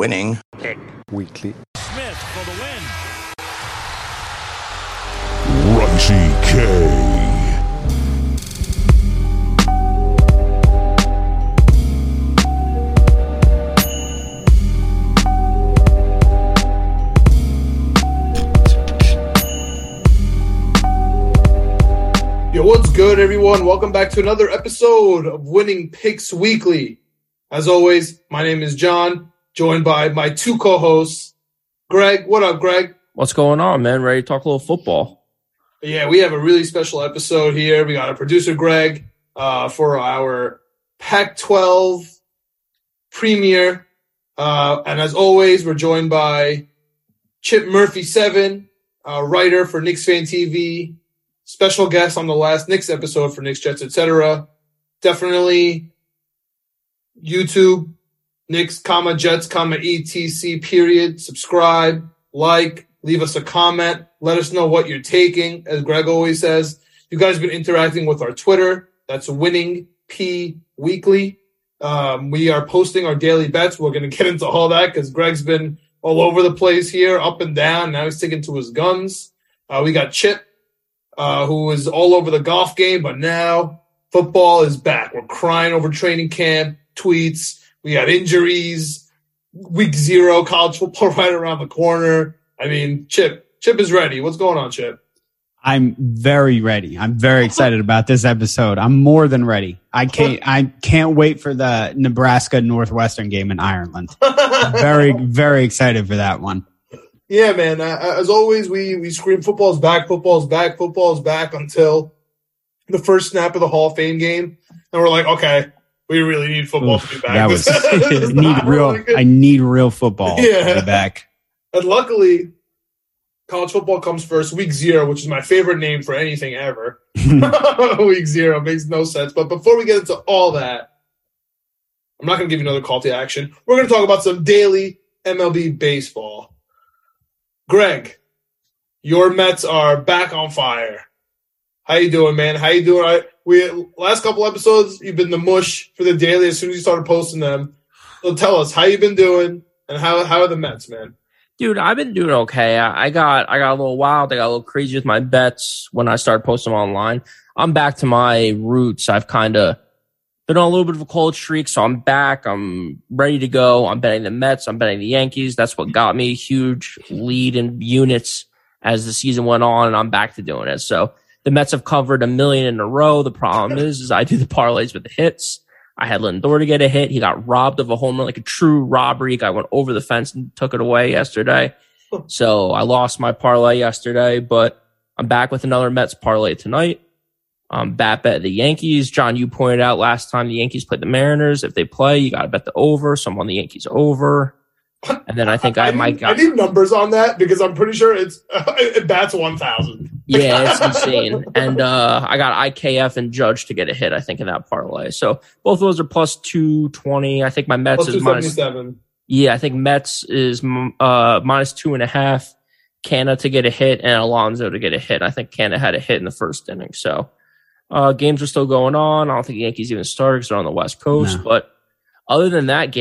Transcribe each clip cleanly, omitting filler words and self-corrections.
Winning Pick Weekly. Smith for the win. Raunchy K. What's good, everyone? Welcome back to another episode of Winning Picks Weekly. As always, my name is John, joined by my two co-hosts, Greg. What up, Greg? What's going on, man? Ready to talk a little football? Yeah, we have a really special episode here. We got our producer, Greg, for our Pac-12 premiere. And as always, we're joined by Chip Murphy7, a writer for Knicks Fan TV. Special guest on the last Knicks episode for Knicks, Jets, etc. Definitely YouTube, Knicks, Jets, etc. Period. Subscribe, like, leave us a comment. Let us know what you're taking. As Greg always says, you guys have been interacting with our Twitter. That's Winning P Weekly. We are posting our daily bets. We're going to get into all that because Greg's been all over the place here, up and down. Now he's sticking to his guns. We got Chip, who was all over the golf game, but now football is back. We're crying over training camp, tweets. We had injuries. Week zero, college football right around the corner. I mean, Chip is ready. What's going on, Chip? I'm very ready. I'm very excited about this episode. I'm more than ready. I can't wait for the Nebraska-Northwestern game in Ireland. I'm very, very excited for that one. Yeah, man. As always, we scream football's back, football's back, football's back until the first snap of the Hall of Fame game, and we're like, okay, we really need football to be back. I need real football to be back. And luckily, college football comes first. Week zero, which is my favorite name for anything ever. Week zero makes no sense. But before we get into all that, I'm not going to give you another call to action. We're going to talk about some daily MLB baseball. Greg, your Mets are back on fire. How you doing, man? How you doing? Last couple episodes, you've been the mush for the daily as soon as you started posting them. So tell us how you been doing and how are the Mets, man? Dude, I've been doing okay. I got a little wild. I got a little crazy with my bets when I started posting them online. I'm back to my roots. I've kind of been on a little bit of a cold streak, so I'm back. I'm ready to go. I'm betting the Mets. I'm betting the Yankees. That's what got me a huge lead in units as the season went on, and I'm back to doing it. So the Mets have covered $1 million in a row. The problem is I do the parlays with the hits. I had Lindor to get a hit. He got robbed of a home run, like a true robbery. Guy went over the fence and took it away yesterday. So I lost my parlay yesterday, but I'm back with another Mets parlay tonight. Bat bet the Yankees. John, you pointed out last time the Yankees played the Mariners. If they play, you got to bet the over. So I'm on the Yankees over. And then I think I need numbers on that because I'm pretty sure it bats 1,000. Yeah, it's insane. And I got IKF and Judge to get a hit, I think, in that parlay. So both of those are plus 220. I think my Mets plus is minus. Yeah, I think Mets is minus 2.5. Cano to get a hit and Alonso to get a hit. I think Cano had a hit in the first inning. So. Games are still going on. I don't think the Yankees even started because they're on the West Coast. No. But other than that,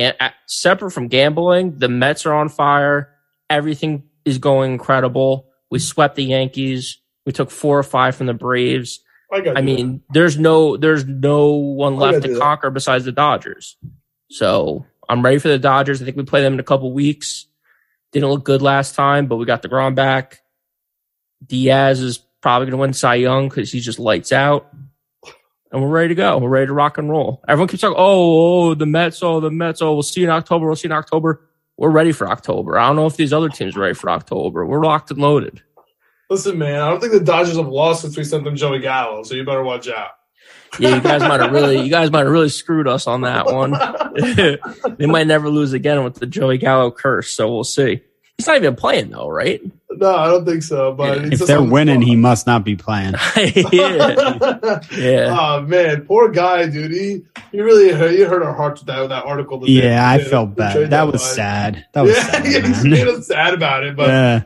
separate from gambling, the Mets are on fire. Everything is going incredible. We swept the Yankees. We took 4 or 5 from the Braves. There's no one left to conquer besides the Dodgers. So I'm ready for the Dodgers. I think we play them in a couple weeks. Didn't look good last time, but we got DeGrom back. Diaz is probably going to win Cy Young because he just lights out. And we're ready to go. We're ready to rock and roll. Everyone keeps talking, the Mets, we'll see you in October. We're ready for October. I don't know if these other teams are ready for October. We're locked and loaded. Listen, man, I don't think the Dodgers have lost since we sent them Joey Gallo, so you better watch out. Yeah, you guys might have really screwed us on that one. They might never lose again with the Joey Gallo curse, so we'll see. He's not even playing, though, right? No, I don't think so. But if they're winning, he must not be playing. Yeah. Oh, man. Poor guy, dude. He really hurt our hearts with that article. I felt bad. That was sad. That was sad. Yeah, he was sad about it. But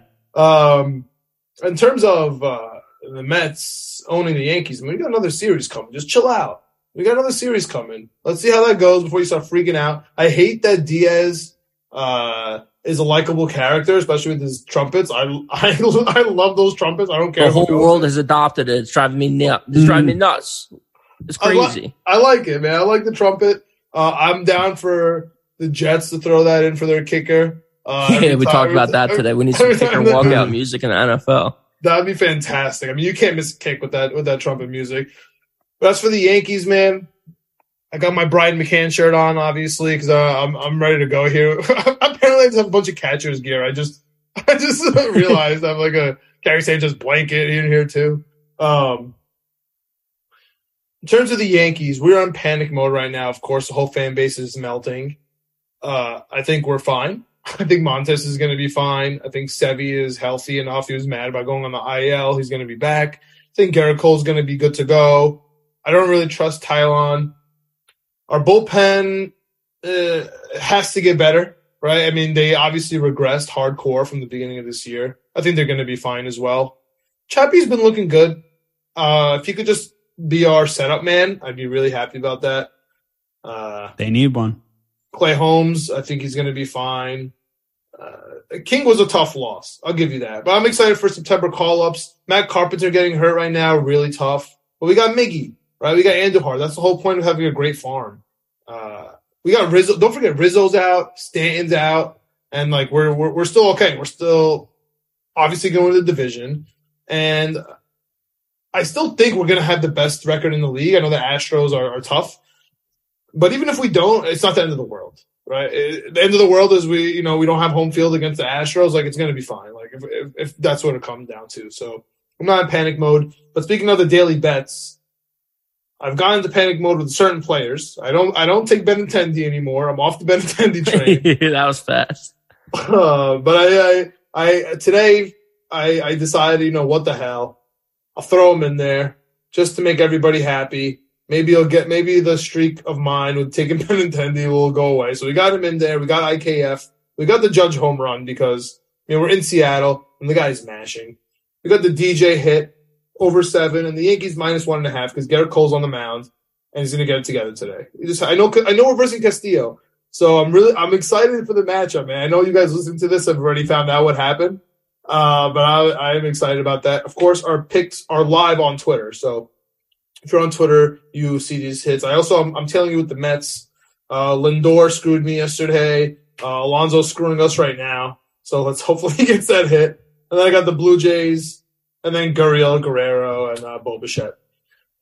in terms of the Mets owning the Yankees, we got another series coming. Just chill out. We got another series coming. Let's see how that goes before you start freaking out. I hate that Diaz is a likable character, especially with his trumpets. I love those trumpets. I don't care. The whole world has adopted it. It's driving me nuts. It's driving me nuts. It's crazy. I like it, man. I like the trumpet. I'm down for the Jets to throw that in for their kicker. Yeah, we talked about that today. We need some kicker walkout music in the NFL. That'd be fantastic. I mean, you can't miss a kick with that trumpet music. But as for the Yankees, man, I got my Brian McCann shirt on, obviously, because I'm ready to go here. Apparently, I just have a bunch of catcher's gear. I just realized I have like a Gary Sanchez blanket in here too. In terms of the Yankees, we're on panic mode right now. Of course, the whole fan base is melting. I think we're fine. I think Montes is going to be fine. I think Sevy is healthy enough. He was mad about going on the IL. He's going to be back. I think Gerrit Cole's going to be good to go. I don't really trust Tylon. Our bullpen has to get better, right? I mean, they obviously regressed hardcore from the beginning of this year. I think they're going to be fine as well. Chappie's been looking good. If he could just be our setup man, I'd be really happy about that. They need one. Clay Holmes, I think he's going to be fine. King was a tough loss. I'll give you that. But I'm excited for September call-ups. Matt Carpenter getting hurt right now, really tough. But we got Miggy, right? We got Andujar. That's the whole point of having a great farm. We got Rizzo. Don't forget, Rizzo's out, Stanton's out, and like we're still okay. We're still obviously going to the division. And I still think we're going to have the best record in the league. I know the Astros are tough. But even if we don't, it's not the end of the world, right? The end of the world is we don't have home field against the Astros. Like, it's going to be fine. Like, if that's what it comes down to. So I'm not in panic mode. But speaking of the daily bets, I've gone into panic mode with certain players. I don't take Benintendi anymore. I'm off the Benintendi train. That was fast. But today I decided, what the hell? I'll throw him in there just to make everybody happy. Maybe the streak of mine with taking Benintendi will go away. So we got him in there. We got IKF. We got the Judge home run because we're in Seattle and the guy's mashing. We got the DJ hit over 7 and the Yankees -1.5 because Gerrit Cole's on the mound and he's going to get it together today. I know we're versing Castillo, so I'm excited for the matchup, man. I know you guys listening to this have already found out what happened, but I am excited about that. Of course, our picks are live on Twitter, so. If you're on Twitter, you see these hits. I'm telling you with the Mets. Lindor screwed me yesterday. Alonso's screwing us right now. So let's hopefully he gets that hit. And then I got the Blue Jays, and then Gurriel, Guerrero, and Bo Bichette.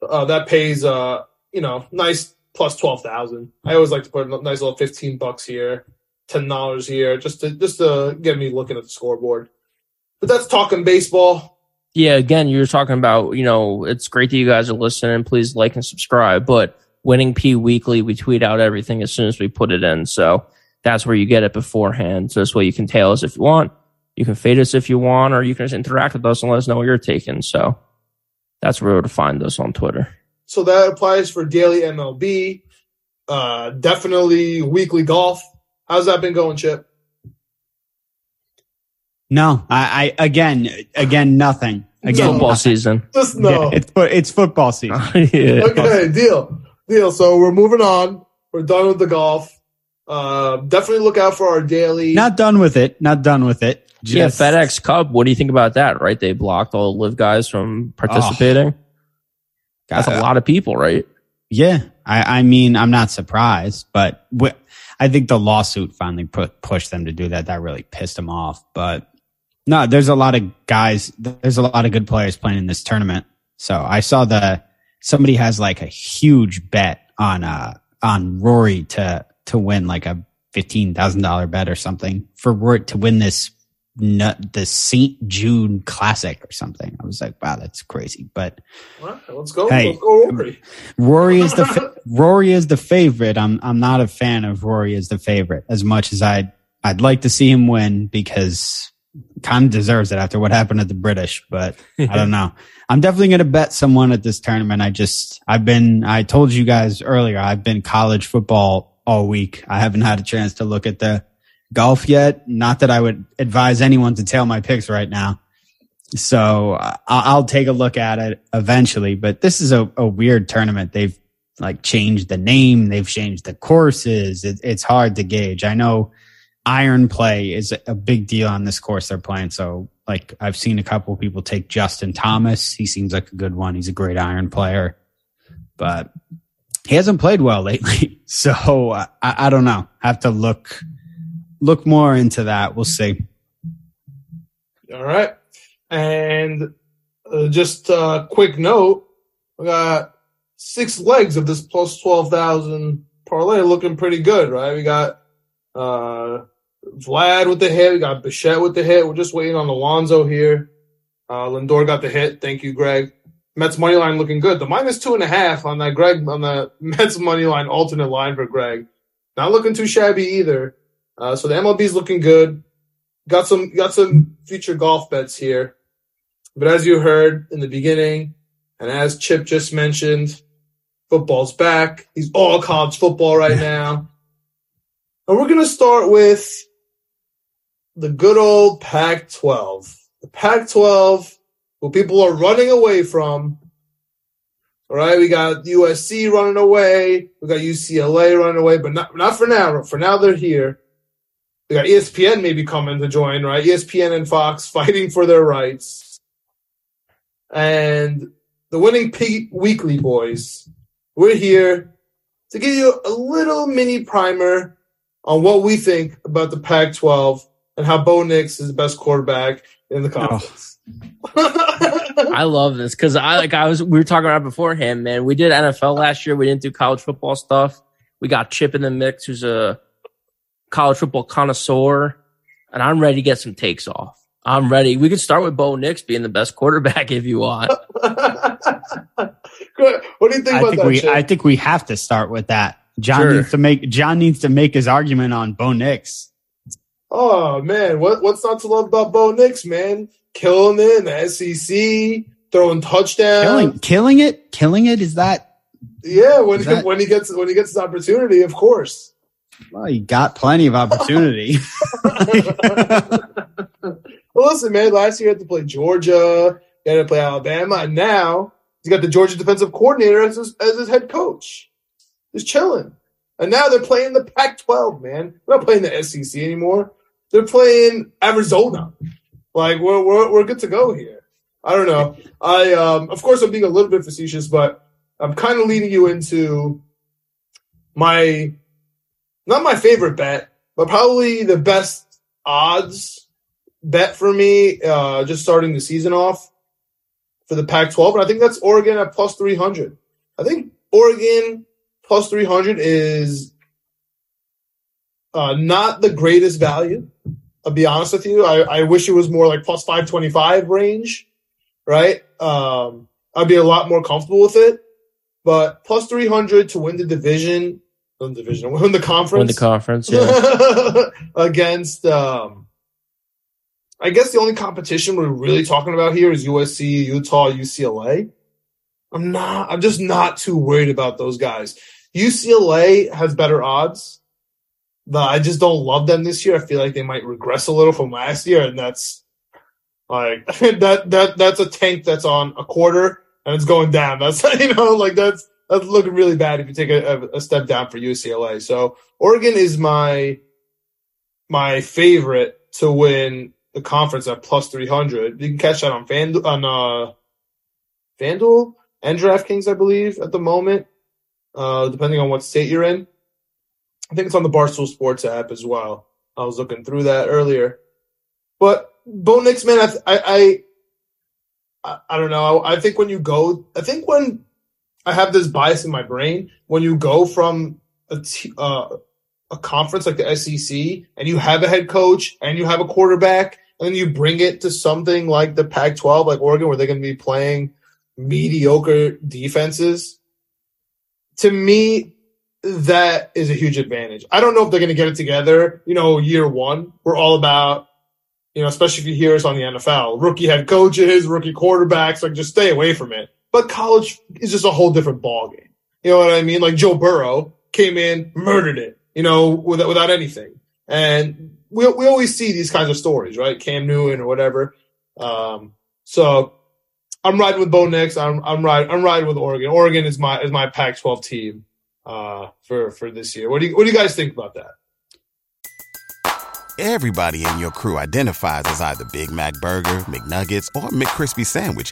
That pays, nice plus 12,000. I always like to put a nice little $15 here, $10 here, just to get me looking at the scoreboard. But that's talking baseball. Yeah, again, you were talking about, it's great that you guys are listening. Please like and subscribe. But Winning P Weekly, we tweet out everything as soon as we put it in. So that's where you get it beforehand. So this way you can tail us if you want. You can fade us if you want. Or you can just interact with us and let us know what you're taking. So that's where to find us on Twitter. So that applies for daily MLB. Definitely weekly golf. How's that been going, Chip? No, I nothing. Again, football nothing. Season. Just no. Yeah, it's football season. Yeah. Okay, deal. So we're moving on. We're done with the golf. Definitely look out for our daily. Not done with it. Just... Yeah, FedEx Cup. What do you think about that? Right, they blocked all the live guys from participating. That's a lot of people, right? Yeah, I mean, I'm not surprised, but I think the lawsuit finally pushed them to do that. That really pissed them off, but. No, there's a lot of guys. There's a lot of good players playing in this tournament. So I saw somebody has like a huge bet on Rory to win like a $15,000 bet or something for Rory to win this St. Jude Classic or something. I was like, wow, that's crazy. But wow, let's go. Hey, let's go Rory. Rory is the favorite. I'm not a fan of Rory as the favorite as much as I'd like to see him win because. Kind of deserves it after what happened at the British, but I don't know. I'm definitely going to bet someone at this tournament. I told you guys earlier, I've been college football all week. I haven't had a chance to look at the golf yet. Not that I would advise anyone to tail my picks right now. So I'll take a look at it eventually, but this is a weird tournament. They've like changed the name. They've changed the courses. It's hard to gauge. I know iron play is a big deal on this course they're playing. So, like, I've seen a couple of people take Justin Thomas. He seems like a good one. He's a great iron player, but he hasn't played well lately. So I don't know. I have to look more into that. We'll see. All right. And just a quick note, we got 6 legs of this plus 12,000 parlay looking pretty good, right? We got Vlad with the hit. We got Bichette with the hit. We're just waiting on Alonso here. Lindor got the hit. Thank you, Greg. Mets money line looking good. The minus 2.5 on that Greg, on the Mets money line alternate line for Greg. Not looking too shabby either. So the MLB's looking good. Got some future golf bets here. But as you heard in the beginning, and as Chip just mentioned, football's back. He's all college football right now. And we're going to start with the good old Pac-12. The Pac-12, who people are running away from. All right, we got USC running away. We got UCLA running away, but not for now. For now, they're here. We got ESPN maybe coming to join, right? ESPN and Fox fighting for their rights. And the Winning Picks Weekly boys, we're here to give you a little mini primer on what we think about the Pac-12 and how Bo Nix is the best quarterback in the conference. Oh. I love this because we were talking about it beforehand, man. We did NFL last year. We didn't do college football stuff. We got Chip in the mix, who's a college football connoisseur, and I'm ready to get some takes off. I'm ready. We can start with Bo Nix being the best quarterback if you want. What do you think about that, Chip? I think we have to start with that. John needs to make his argument on Bo Nix. Oh man, what's not to love about Bo Nix, man? Killing it in the SEC, throwing touchdowns, killing it. Is that? Yeah, when he gets his opportunity, of course. Well, you got plenty of opportunity. Well, listen, man, last year you had to play Georgia, you had to play Alabama, and now he's got the Georgia defensive coordinator as his head coach. He's chilling. And now they're playing the Pac-12, man. They're not playing the SEC anymore. They're playing Arizona. Like, we're good to go here. I don't know. Of course, I'm being a little bit facetious, but I'm kind of leading you into my... not my favorite bet, but probably the best odds bet for me just starting the season off for the Pac-12. And I think that's Oregon at plus 300. I think Oregon plus 300 is not the greatest value. I'll be honest with you. I wish it was more like plus 525 range, right? I'd be a lot more comfortable with it. But plus 300 to win the division – Win the conference, yeah. Against, I guess the only competition we're really talking about here is USC, Utah, UCLA. I'm just not too worried about those guys. UCLA has better odds. I just don't love them this year. I feel like they might regress a little from last year, and that's like that's a tank that's on a quarter and it's going down. That's looking really bad if you take a step down for UCLA. So Oregon is my favorite to win the conference at plus 300. You can catch that on FanDuel, and DraftKings, I believe, at the moment, depending on what state you're in. I think it's on the Barstool Sports app as well. I was looking through that earlier. But Bo Nix, man, I don't know. I think when I have this bias in my brain. When you go from a conference like the SEC and you have a head coach and you have a quarterback and then you bring it to something like the Pac-12, like Oregon, where they're going to be playing mediocre defenses, to me, that is a huge advantage. I don't know if they're going to get it together. You know, year one, we're all about, you know, especially if you hear us on the NFL, rookie head coaches, rookie quarterbacks, like just stay away from it. But college is just a whole different ballgame. You know what I mean? Like Joe Burrow came in, murdered it, you know, without anything. And we always see these kinds of stories, right? Cam Newton or whatever. So I'm riding with Bo Nix. I'm riding with Oregon. Oregon is my Pac-12 team for this year. What do you guys think about that? Everybody in your crew identifies as either Big Mac Burger, McNuggets, or McCrispy Sandwich.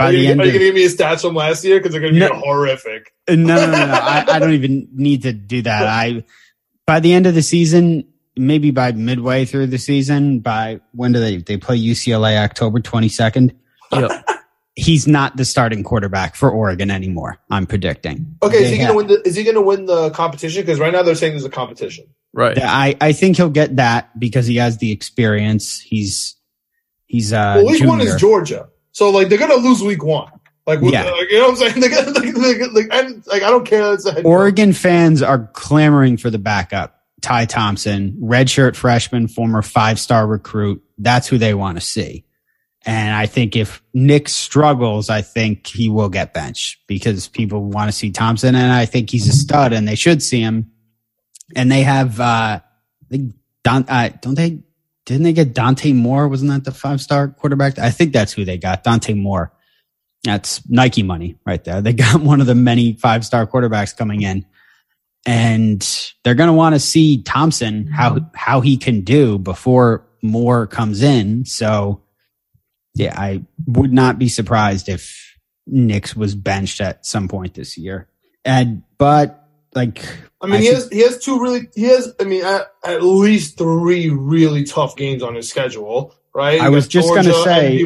Are you going to give me his stats from last year? Because they're going to be horrific. No. I don't even need to do that. By the end of the season, maybe by midway through the season, by when do they play UCLA October 22nd? Yep. He's not the starting quarterback for Oregon anymore, I'm predicting. Okay, is he going to win the competition? Because right now they're saying there's a competition. Right. I think he'll get that because he has the experience. Well, week one is Georgia. So, they're going to lose week one. You know what I'm saying? I don't care. Oregon fans are clamoring for the backup. Ty Thompson, redshirt freshman, former five-star recruit. That's who they want to see. And I think if Nick struggles, I think he will get benched because people want to see Thompson. And I think he's a stud and they should see him. And they have, didn't they get Dante Moore? Wasn't that the five-star quarterback? I think that's who they got, Dante Moore. That's Nike money right there. They got one of the many five-star quarterbacks coming in. And they're going to want to see Thompson, how he can do before Moore comes in. So, yeah, I would not be surprised if Nix was benched at some point this year. At least three really tough games on his schedule, right? I was just going to say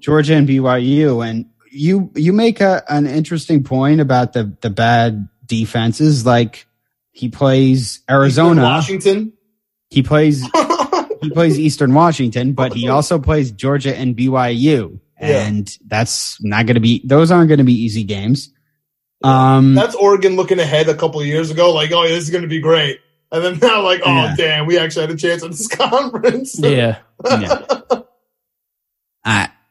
Georgia and BYU, and you make an interesting point about the bad defenses. Like he plays Arizona, Washington. He plays Eastern Washington, but he also plays Georgia and BYU, and that's not going to be. Those aren't going to be easy games. That's Oregon looking ahead a couple of years ago, like, oh, yeah, this is going to be great. And then now, damn, we actually had a chance at this conference. Yeah. But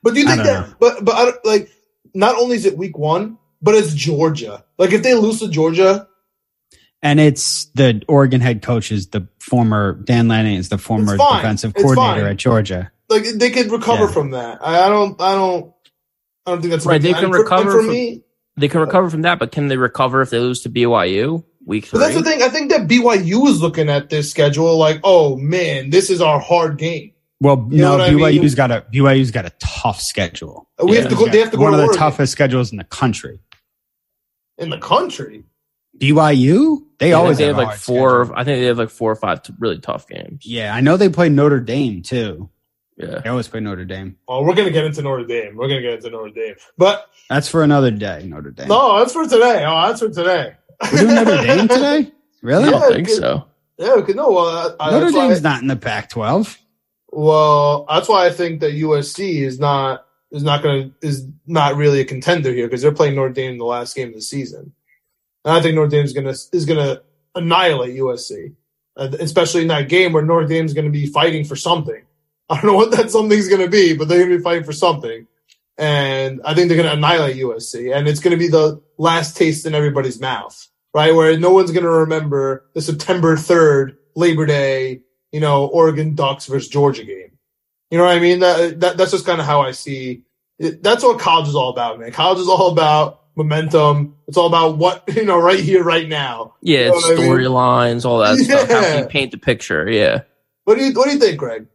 do you think that? But not only is it week one, but it's Georgia. Like, if they lose to Georgia, and it's the Oregon head coach is the former Dan Lanning is the former defensive coordinator at Georgia. Like, they could recover from that. I don't think that's right. They can recover from me. They can recover from that, but can they recover if they lose to BYU week 3? But that's the thing. I think that BYU is looking at this schedule like, oh man, this is our hard game. Well, BYU's got a tough schedule. They have to go one to Oregon. Of the toughest schedules in the country. In the country, BYU I think they have 4 or 5 really tough games. Yeah, I know they play Notre Dame too. Yeah, they always play Notre Dame. Oh, we're going to get into Notre Dame. But that's for another day, Notre Dame. No, that's for today. We're doing Notre Dame today? Really? Yeah, I don't think so. Yeah, Notre Dame's not in the Pac-12. Well, that's why I think that USC is not really a contender here because they're playing Notre Dame in the last game of the season. And I think Notre Dame is going to annihilate USC, especially in that game where Notre Dame is going to be fighting for something. I don't know what that something's going to be, but they're going to be fighting for something. And I think they're going to annihilate USC. And it's going to be the last taste in everybody's mouth, right? Where no one's going to remember the September 3rd, Labor Day, Oregon Ducks versus Georgia game. You know what I mean? That's just kind of how I see it. That's what college is all about, man. College is all about momentum. It's all about what, right here, right now. Yeah, storylines, all that stuff. How you paint the picture, yeah. What do you think, Greg?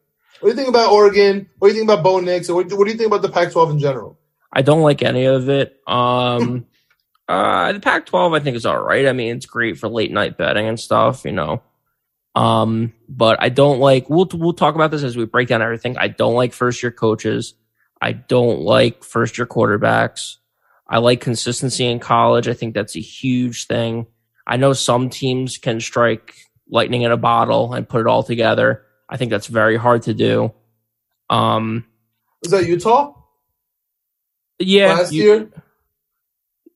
What do you think about Oregon? What do you think about Bo Nix? What do you think about the Pac-12 in general? I don't like any of it. The Pac-12 I think is all right. I mean, it's great for late night betting and stuff, But I don't like. We'll talk about this as we break down everything. I don't like first year coaches. I don't like first year quarterbacks. I like consistency in college. I think that's a huge thing. I know some teams can strike lightning in a bottle and put it all together. I think that's very hard to do. Is that Utah? Yeah. Last year?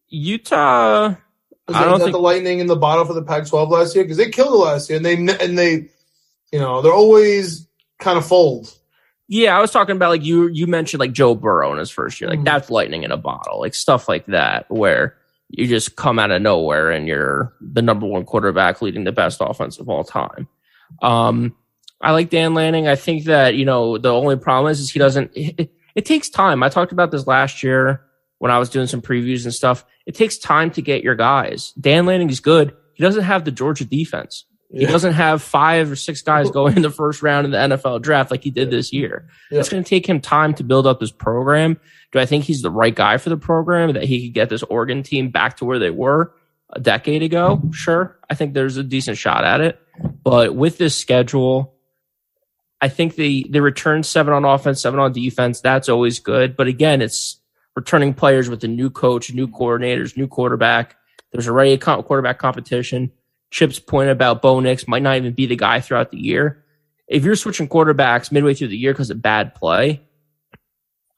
Utah. Was that the lightning in the bottle for the Pac-12 last year? Because they killed it last year, and they they're always kind of fold. Yeah, I was talking about, like, you mentioned, like, Joe Burrow in his first year. Like, that's lightning in a bottle. Like, stuff like that where you just come out of nowhere and you're the number one quarterback leading the best offense of all time. I like Dan Lanning. I think that, you know, the only problem is he doesn't – it takes time. I talked about this last year when I was doing some previews and stuff. It takes time to get your guys. Dan Lanning is good. He doesn't have the Georgia defense. He doesn't have 5 or 6 guys going in the first round in the NFL draft like he did this year. It's going to take him time to build up his program. Do I think he's the right guy for the program, that he could get this Oregon team back to where they were a decade ago? Sure. I think there's a decent shot at it. But with this schedule, I think they return 7 on offense, 7 on defense. That's always good. But again, it's returning players with a new coach, new coordinators, new quarterback. There's already a quarterback competition. Chip's point about Bo Nix might not even be the guy throughout the year. If you're switching quarterbacks midway through the year because of bad play,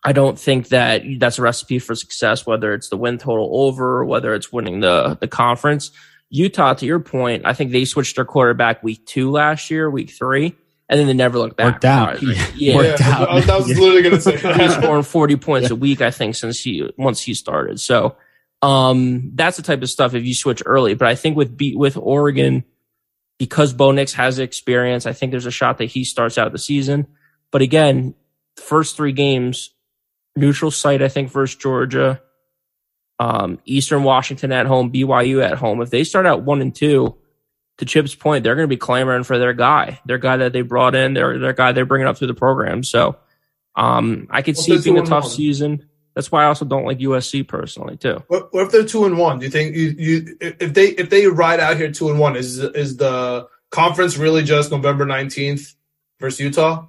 I don't think that's a recipe for success, whether it's the win total over, whether it's winning the conference. Utah, to your point, I think they switched their quarterback week 2 last year, week 3, and then they never looked back. Worked out. That was literally going to say he's scoring 40 points a week, I think, once he started. So that's the type of stuff if you switch early. But I think with Oregon, because Bo Nix has experience, I think there's a shot that he starts out the season. But again, the first 3 games, neutral site, I think, versus Georgia, Eastern Washington at home, BYU at home. If they start out 1 and 2, to Chip's point, they're going to be clamoring for their guy that they brought in, their guy they're bringing up through the program. So I could see it being a tough season. That's why I also don't like USC personally too. What if they're 2-1? Do you think if they ride out here 2-1, is the conference really just November 19th versus Utah?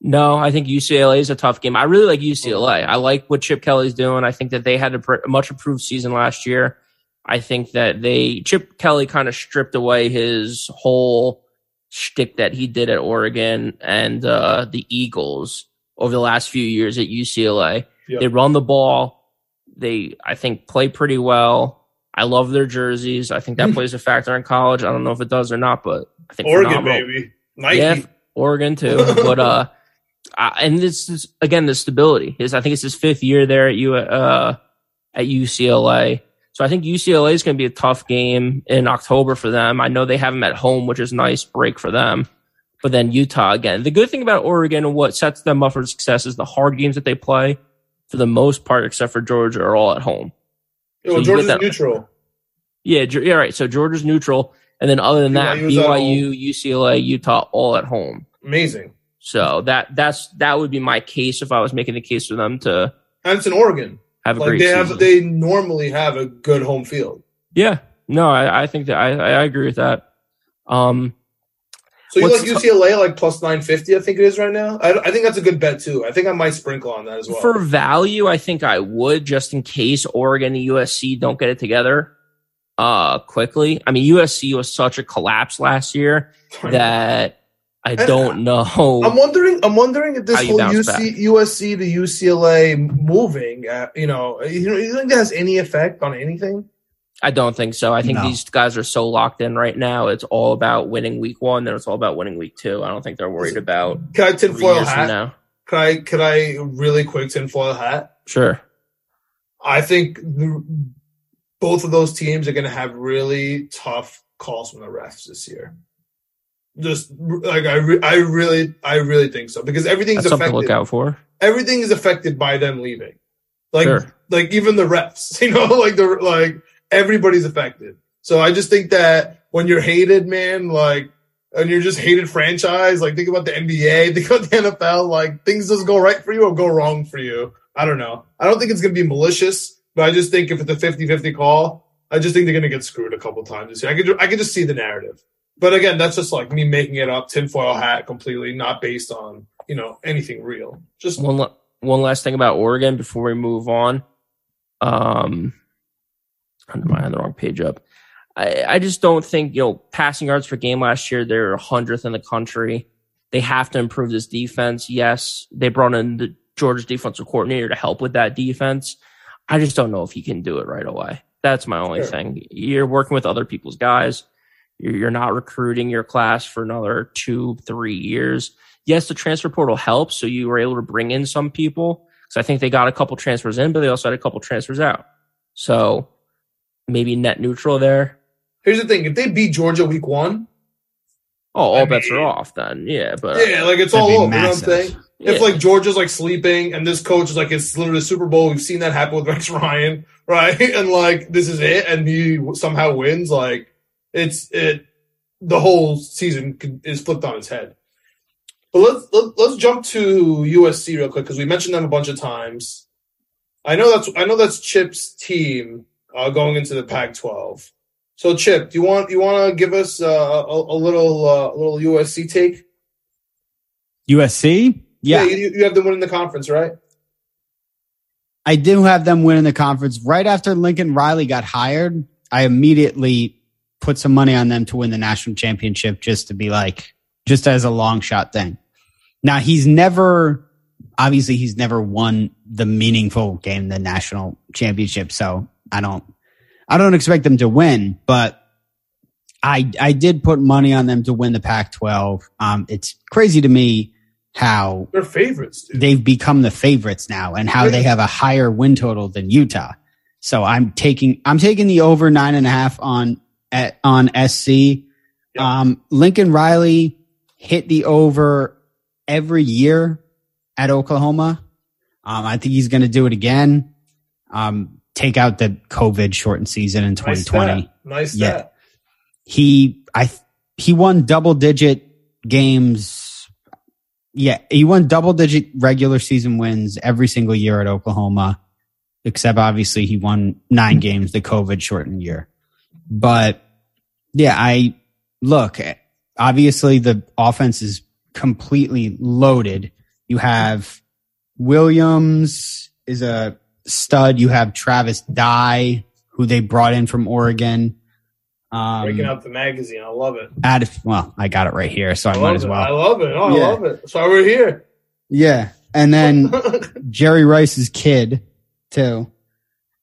No, I think UCLA is a tough game. I really like UCLA. I like what Chip Kelly's doing. I think that they had a much improved season last year. I think that Chip Kelly kind of stripped away his whole shtick that he did at Oregon and the Eagles over the last few years at UCLA. Yep. They run the ball. They, I think, play pretty well. I love their jerseys. I think that plays a factor in college. I don't know if it does or not, but I think Oregon, phenomenal. Baby. Nike. Yeah, Oregon too. But and this is, again, the stability. I think it's his 5th year there at UCLA. So I think UCLA is going to be a tough game in October for them. I know they have them at home, which is a nice break for them. But then Utah again. The good thing about Oregon and what sets them up for success is the hard games that they play, for the most part, except for Georgia, are all at home. Yeah, well, so Georgia's neutral. Yeah, right. So Georgia's neutral. And then other than that, BYU, UCLA, Utah, all at home. Amazing. So that would be my case if I was making the case for them to. And it's in Oregon. Have a great season. They normally have a good home field. Yeah. No, I think that I agree with that. So you like UCLA like plus 950, I think it is right now? I think that's a good bet, too. I think I might sprinkle on that as well. For value, I think I would, just in case Oregon and USC don't get it together quickly. I mean, USC was such a collapse last year that I don't know. I'm wondering if this whole USC to UCLA moving, you think that has any effect on anything? I don't think so. I think these guys are so locked in right now. It's all about winning week 1, and it's all about winning week 2. I don't think they're worried about. Can I tinfoil hat? Can I really quick tinfoil hat? Sure. I think both of those teams are going to have really tough calls from the refs this year. Just like I really think so, because everything's affected. Something to look out for. Everything is affected by them leaving. Like, sure. Like even the refs, everybody's affected. So I just think that when you're hated, man, like, and you're just hated franchise, like, think about the NBA, think about the NFL, like, things just go right for you or go wrong for you. I don't know. I don't think it's going to be malicious, but I just think if it's a 50-50 call, I just think they're going to get screwed a couple times this year. I could just see the narrative. But again, that's just like me making it up, tinfoil hat completely, not based on, anything real. Just one last thing about Oregon before we move on. I had the wrong page up. I just don't think, passing yards per game last year, they're 100th in the country. They have to improve this defense. Yes, they brought in the Georgia's defensive coordinator to help with that defense. I just don't know if he can do it right away. That's my only thing. You're working with other people's guys. You're not recruiting your class for another 2-3 years. Yes, the transfer portal helps, so you were able to bring in some people. So I think they got a couple transfers in, but they also had a couple transfers out. So maybe net neutral there. Here's the thing. If they beat Georgia week one. Oh, all bets are off then. Yeah, but. Yeah, like it's all over. You know what I'm saying? Yeah. If like Georgia's like sleeping and this coach is like, it's literally Super Bowl. We've seen that happen with Rex Ryan, right? And like, this is it. And he somehow wins. Like the whole season is flipped on its head. But let's jump to USC real quick because we mentioned them a bunch of times. I know that's Chip's team going into the Pac-12. So Chip, do you want to give us a little USC take? USC, yeah you have them winning the conference, right? I do have them winning the conference. Right after Lincoln Riley got hired, I immediately put some money on them to win the national championship, just to be like, just as a long shot thing. Now he's never won the meaningful game, the national championship. So I don't expect them to win, but I did put money on them to win the Pac-12. It's crazy to me how they're favorites. Dude. They've become the favorites now, and how they have a higher win total than Utah. So I'm taking the over 9.5 on SC. Yep. Lincoln Riley hit the over every year at Oklahoma. I think he's going to do it again. Take out the COVID shortened season in 2020. Nice stat. Yeah. He won double digit games. Yeah. He won double digit regular season wins every single year at Oklahoma, except obviously he won 9 games the COVID shortened year. But yeah, obviously the offense is completely loaded. You have Williams is a stud. You have Travis Dye, who they brought in from Oregon. Breaking out the magazine. I love it. I got it right here, so I might as well. I love it. Oh, yeah. I love it. That's why we're here. Yeah. And then Jerry Rice's kid, too.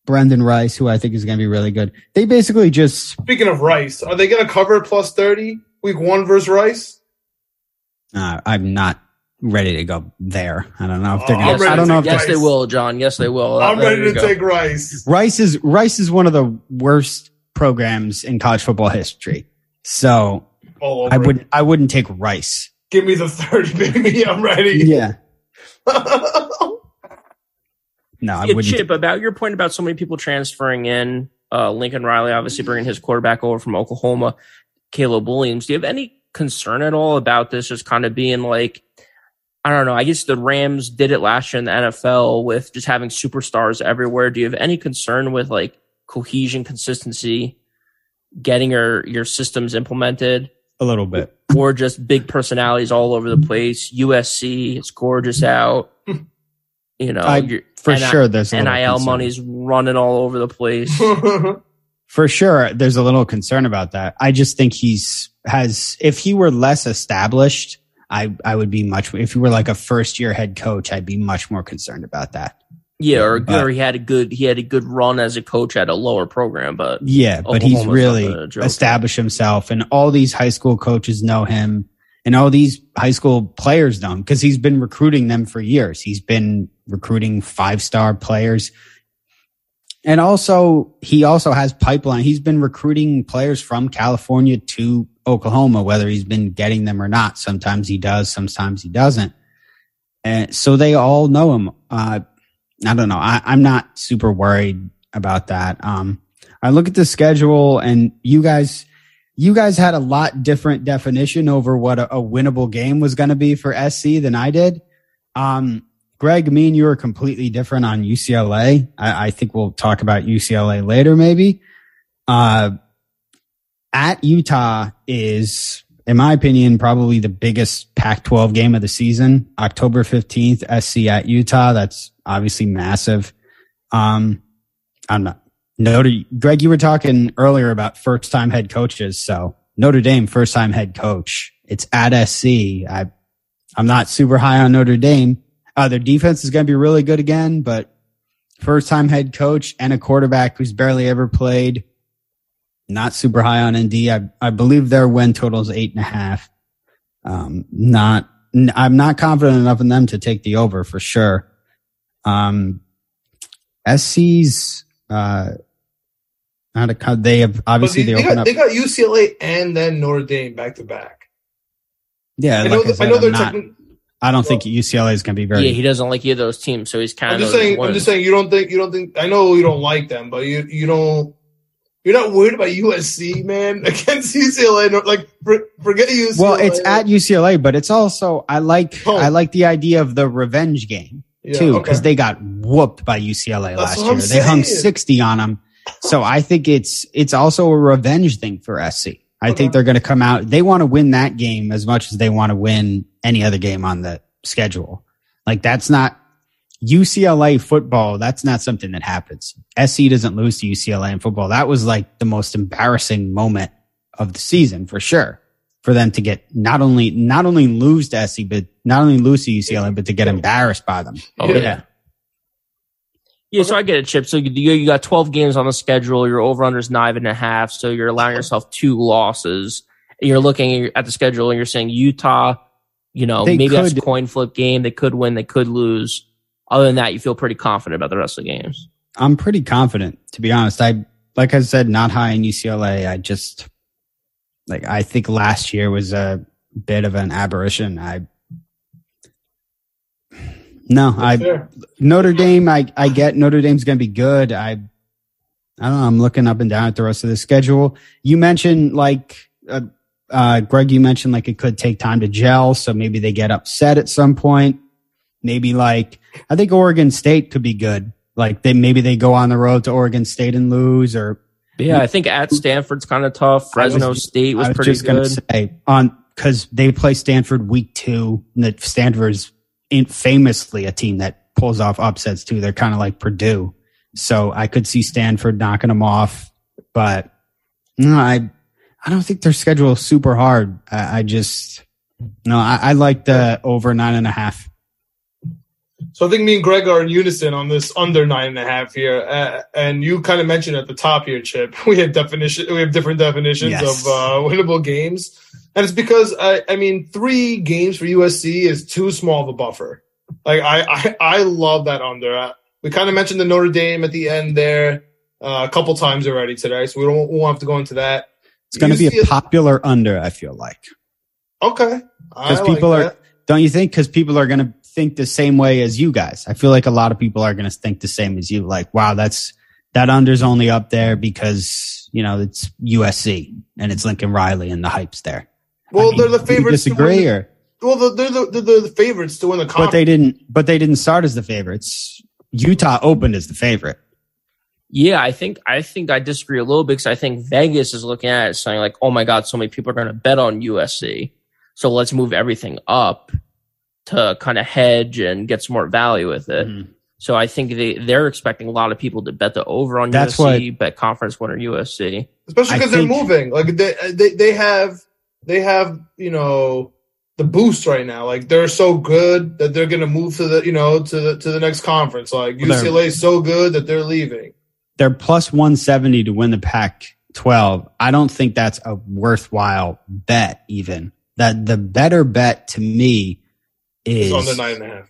Brendan Rice, who I think is going to be really good. They basically just... Speaking of Rice, are they going to cover plus 30 week one versus Rice? I'm not ready to go there. I don't know if they're going to... I don't know if they will, John. Yes, they will. I'm ready to take Rice. Rice is one of the worst programs in college football history. So I wouldn't take Rice. Give me the 30, baby. I'm ready. Yeah. No, I wouldn't. Chip, about your point about so many people transferring in, Lincoln Riley obviously bringing his quarterback over from Oklahoma, Caleb Williams. Do you have any concern at all about this just kind of being like, I don't know, I guess the Rams did it last year in the NFL with just having superstars everywhere. Do you have any concern with like cohesion, consistency, getting your systems implemented? A little bit. Or just big personalities all over the place. USC, it's gorgeous out. You know, sure there's NIL money's running all over the place. For sure, there's a little concern about that. I just think if he were less established, I would be much, if he were like a first year head coach, I'd be much more concerned about that. Yeah, or he had a good run as a coach at a lower program, but yeah, but he's really established himself, and all these high school coaches know him, and all these high school players know him because he's been recruiting them for years. He's been recruiting 5-star players, and also he also has pipeline. He's been recruiting players from California to Oklahoma, whether he's been getting them or not. Sometimes he does, sometimes he doesn't, and so they all know him. I don't know. I'm not super worried about that. I look at the schedule, and you guys had a lot different definition over what a winnable game was going to be for SC than I did. Greg, me and you are completely different on UCLA. I think we'll talk about UCLA later, maybe. At Utah is, in my opinion, probably the biggest Pac-12 game of the season. October 15th, SC at Utah. That's obviously massive. I'm not. Greg, you were talking earlier about first-time head coaches. So Notre Dame, first-time head coach. It's at SC. I'm not super high on Notre Dame. Their defense is going to be really good again, but first-time head coach and a quarterback who's barely ever played. Not super high on ND. I believe their win total is 8.5. Not I'm not confident enough in them to take the over for sure. SC's, they have obviously they got UCLA and then Notre Dame back to back. Yeah, I don't think UCLA is going to be very. Yeah, he doesn't like either of those teams, so he's kind of. I'm just saying. You don't think. I know you don't like them, but you don't. You're not worried about USC, man, against UCLA. Like, forget UCLA. Well, it's at UCLA, but it's also I like the idea of the revenge game too, because they got whooped by UCLA last year. They hung 60 on them. So I think it's also a revenge thing for SC. I think they're going to come out. They want to win that game as much as they want to win any other game on the schedule. Like, that's not UCLA football. That's not something that happens. SC doesn't lose to UCLA in football. That was like the most embarrassing moment of the season for sure, for them to get not only lose to SC, but not only lose to UCLA, but to get embarrassed by them. Oh, yeah. Yeah, so I get it, Chip. So you got 12 games on the schedule. Your over-under is 9.5, so you're allowing yourself 2 losses. And you're looking at the schedule, and you're saying Utah, maybe that's a coin flip game. They could win. They could lose. Other than that, you feel pretty confident about the rest of the games. I'm pretty confident, to be honest. Like I said, not high in UCLA. I think last year was a bit of an aberration. Notre Dame, I get Notre Dame's going to be good. I don't know. I'm looking up and down at the rest of the schedule. You mentioned Greg, it could take time to gel. So maybe they get upset at some point. Maybe I think Oregon State could be good. Like maybe they go on the road to Oregon State and lose I think at Stanford's kind of tough. Fresno State was pretty good, because they play Stanford week 2 and that Stanford's famously a team that pulls off upsets too. They're kind of like Purdue. So I could see Stanford knocking them off, but I don't think their schedule is super hard. I like the over 9.5. So I think me and Greg are in unison on this under 9.5 here. And you kind of mentioned at the top here, Chip, we have different definitions of winnable games. And it's because, 3 games for USC is too small of a buffer. Like, I love that under. We kind of mentioned the Notre Dame at the end there a couple times already today, so we won't have to go into that. It's going to be a popular under, I feel like. Okay. Don't you think? Because people are going to think the same way as you guys. I feel like a lot of people are going to think the same as you. Like, wow, that under's only up there because, it's USC and it's Lincoln Riley and the hype's there. Well, they're the favorites. Disagree to win they're the favorites to win the conference. But they didn't start as the favorites. Utah opened as the favorite. Yeah, I think I disagree a little bit, because I think Vegas is looking at it saying like, oh my God, so many people are going to bet on USC, so let's move everything up to kind of hedge and get some more value with it. Mm-hmm. So I think they're expecting a lot of people to bet the over on USC, bet conference winner USC, especially because they're moving. Like they have, the boost right now. Like, they're so good that they're going to move to the, to the next conference. Like, UCLA is so good that they're leaving. They're plus 170 to win the Pac-12. I don't think that's a worthwhile bet even. That the better bet to me is on the 9.5.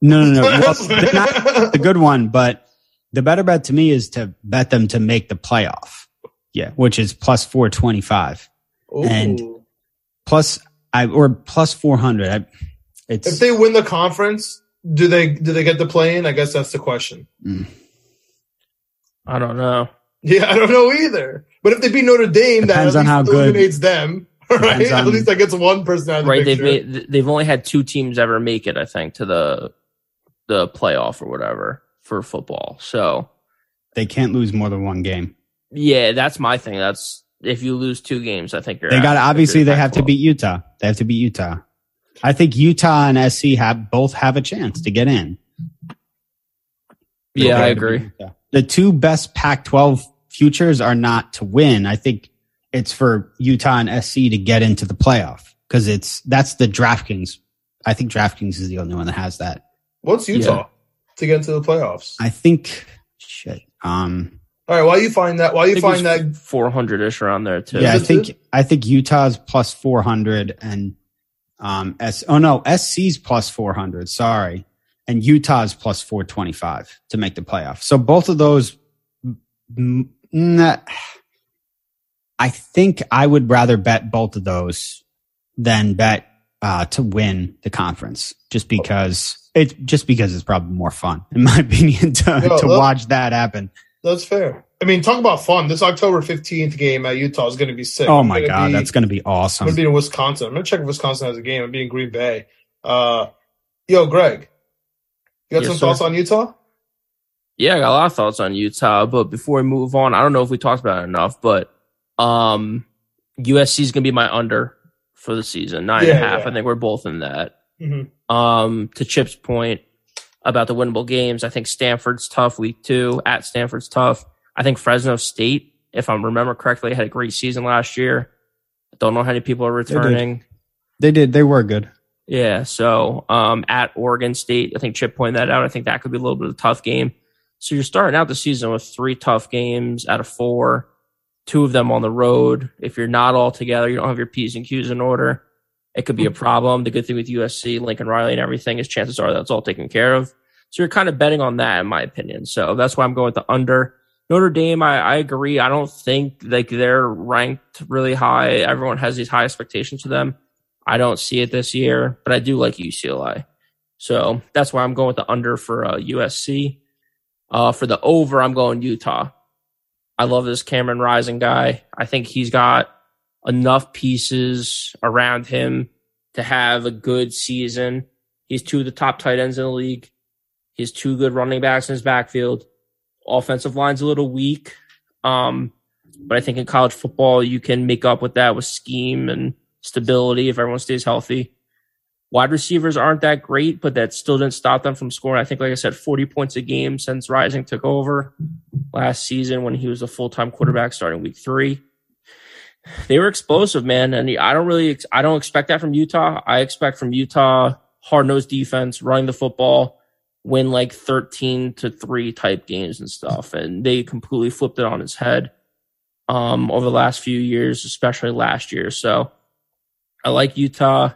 No. Well, they're not the good one, but the better bet to me is to bet them to make the playoff. Yeah, which is plus 425. Ooh. And plus 400. If they win the conference, do they get the play in? I guess that's the question. I don't know. Yeah, I don't know either. But if they beat Notre Dame, depends that at on least how eliminates good. Them. Right? At least that gets one person out of the picture. They've only had 2 teams ever make it, I think, to the playoff or whatever for football. So they can't lose more than one game. Yeah, that's my thing. That's if you lose 2 games, I think they have to beat Utah. They have to beat Utah. I think Utah and SC both have a chance to get in. Yeah, I agree. The 2 best Pac-12 futures are not to win. I think it's for Utah and SC to get into the playoff, because that's the DraftKings. I think DraftKings is the only one that has that. What's Utah to get into the playoffs? I think all right, while you find that 400-ish around there too. Yeah, I think Utah's plus 400 and SC's plus 400. Sorry. And Utah's plus 425 to make the playoff. So both of those, I think I would rather bet both of those than bet to win the conference, just because it's probably more fun, in my opinion, to watch that happen. That's fair. I mean, talk about fun. This October 15th game at Utah is going to be sick. Oh, my God. That's going to be awesome. I'm going to be in Wisconsin. I'm going to check if Wisconsin has a game. I'm going to be in Green Bay. Yo, Greg, you got some thoughts on Utah? Yeah, I got a lot of thoughts on Utah. But before we move on, I don't know if we talked about it enough, but USC is going to be my under for the season. 9.5. Yeah. I think we're both in that. Mm-hmm. To Chip's point about the winnable games, I think Stanford's tough. Week 2 at Stanford's tough. I think Fresno State, if I remember correctly, had a great season last year. I don't know how many people are returning. They did. They were good. Yeah. So at Oregon State, I think Chip pointed that out. I think that could be a little bit of a tough game. So you're starting out the season with 3 tough games out of 4, 2 of them on the road. If you're not all together, you don't have your P's and Q's in order, it could be a problem. The good thing with USC, Lincoln Riley and everything is chances are that's all taken care of. So you're kind of betting on that, in my opinion. So that's why I'm going with the under. Notre Dame, I agree. I don't think like they're ranked really high. Everyone has these high expectations for them. I don't see it this year, but I do like UCLA. So that's why I'm going with the under for USC. For the over, I'm going Utah. I love this Cameron Rising guy. I think he's got enough pieces around him to have a good season. He's 2 of the top tight ends in the league. He has 2 good running backs in his backfield. Offensive line's a little weak, but I think in college football you can make up with that with scheme and stability if everyone stays healthy. Wide receivers aren't that great, but that still didn't stop them from scoring. I think, like I said, 40 points a game since Rising took over last season when he was a full-time quarterback starting week 3. They were explosive, man, and I don't expect that from Utah. I expect from Utah hard-nosed defense, running the football, win like 13-3 type games and stuff. And they completely flipped it on its head over the last few years, especially last year. So I like Utah.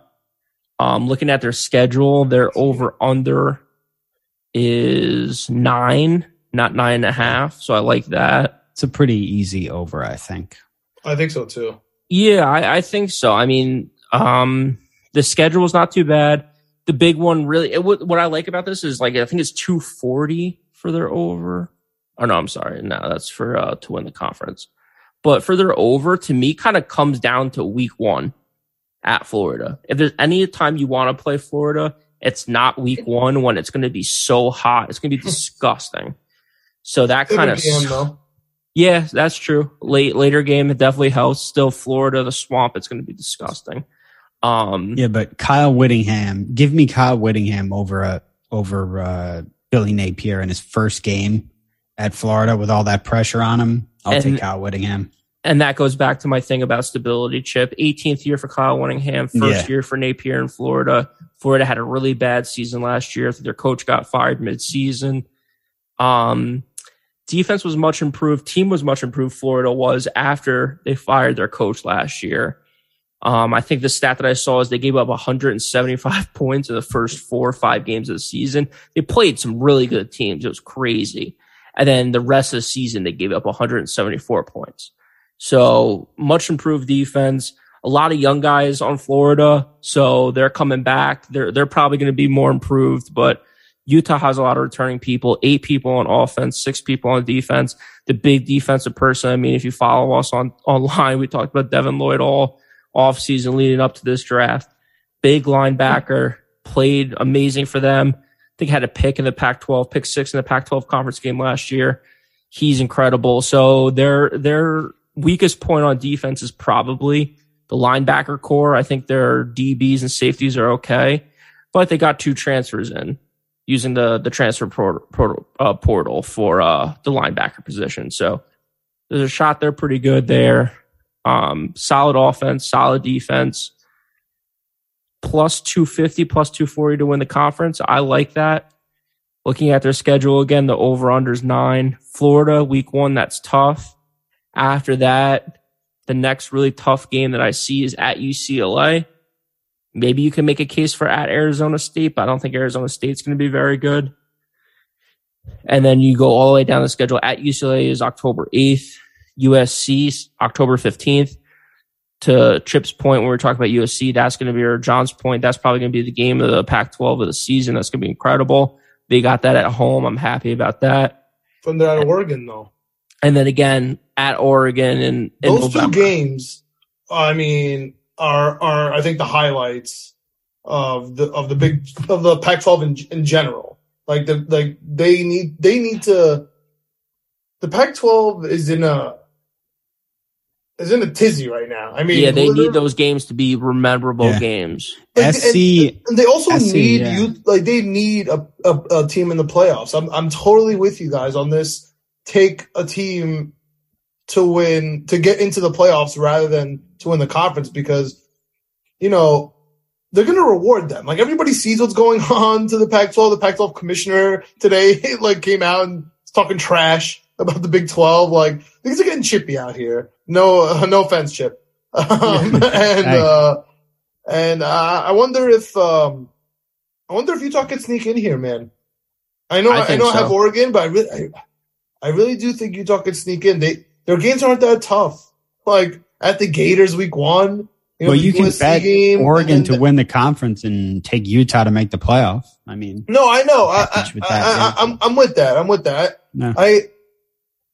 Looking at their schedule, their over-under is 9, not 9.5. So I like that. It's a pretty easy over, I think. I think so, too. Yeah, I think so. I mean, the schedule is not too bad. The big one really, what I like about this is, like, I think it's 240 for their over. Oh, no, I'm sorry. No, that's for to win the conference. But for their over, to me, kind of comes down to week 1 at Florida. If there's any time you want to play Florida, it's not week 1 when it's going to be so hot. It's going to be disgusting. So that kind of... Yeah, that's true. Later game, it definitely helps. Still Florida, the swamp, it's going to be disgusting. Yeah, but Kyle Whittingham, give me Kyle Whittingham over Billy Napier in his first game at Florida with all that pressure on him. I'll take Kyle Whittingham. And that goes back to my thing about stability, Chip. 18th year for Kyle Whittingham, first year for Napier in Florida. Florida had a really bad season last year. Their coach got fired mid-season. Defense was much improved. Team was much improved. Florida was after they fired their coach last year. I think the stat that I saw is they gave up 175 points in the first 4 or 5 games of the season. They played some really good teams. It was crazy. And then the rest of the season, they gave up 174 points. So much improved defense. A lot of young guys on Florida. So they're coming back. They're probably going to be more improved, but Utah has a lot of returning people, 8 people on offense, 6 people on defense. The big defensive person, I mean, if you follow us online, we talked about Devin Lloyd all offseason leading up to this draft. Big linebacker, played amazing for them. I think had a pick in the Pac-12, pick 6 in the Pac-12 conference game last year. He's incredible. So their weakest point on defense is probably the linebacker core. I think their DBs and safeties are okay, but they got 2 transfers in, using the transfer portal for the linebacker position. So there's a shot there pretty good there. Solid offense, solid defense. Plus 250, plus 240 to win the conference. I like that. Looking at their schedule again, the over-under is 9. Florida, week 1, that's tough. After that, the next really tough game that I see is at UCLA. Maybe you can make a case for at Arizona State, but I don't think Arizona State's going to be very good. And then you go all the way down the schedule. At UCLA is October 8th. USC, October 15th. To Chip's point, when we're talking about USC, that's going to be, or John's point, that's probably going to be the game of the Pac-12 of the season. That's going to be incredible. They got that at home. I'm happy about that. From there at Oregon, though. And then again, at Oregon. And those November. Two games, I mean, are I think the highlights of the Pac-12 in general. Like they need to. The Pac-12 is in a tizzy right now. I mean, yeah, they need those games to be memorable games. Like, and they also need youth. Like they need a team in the playoffs. I'm totally with you guys on this. Take a team to win, to get into the playoffs rather than to win the conference, because, you know, they're going to reward them. Like, everybody sees what's going on to the Pac-12. The Pac-12 commissioner today, like, came out and was talking trash about the Big 12. Like, things are getting chippy out here. No offense, Chip. I wonder if Utah can sneak in here, man. I know so. I have Oregon, but I really do think Utah could sneak in. Their games aren't that tough. Like, at the Gators week 1. You know, well, you can bet Oregon to win the conference and take Utah to make the playoffs. I mean, no, I know. I'm with that. I'm with that. No.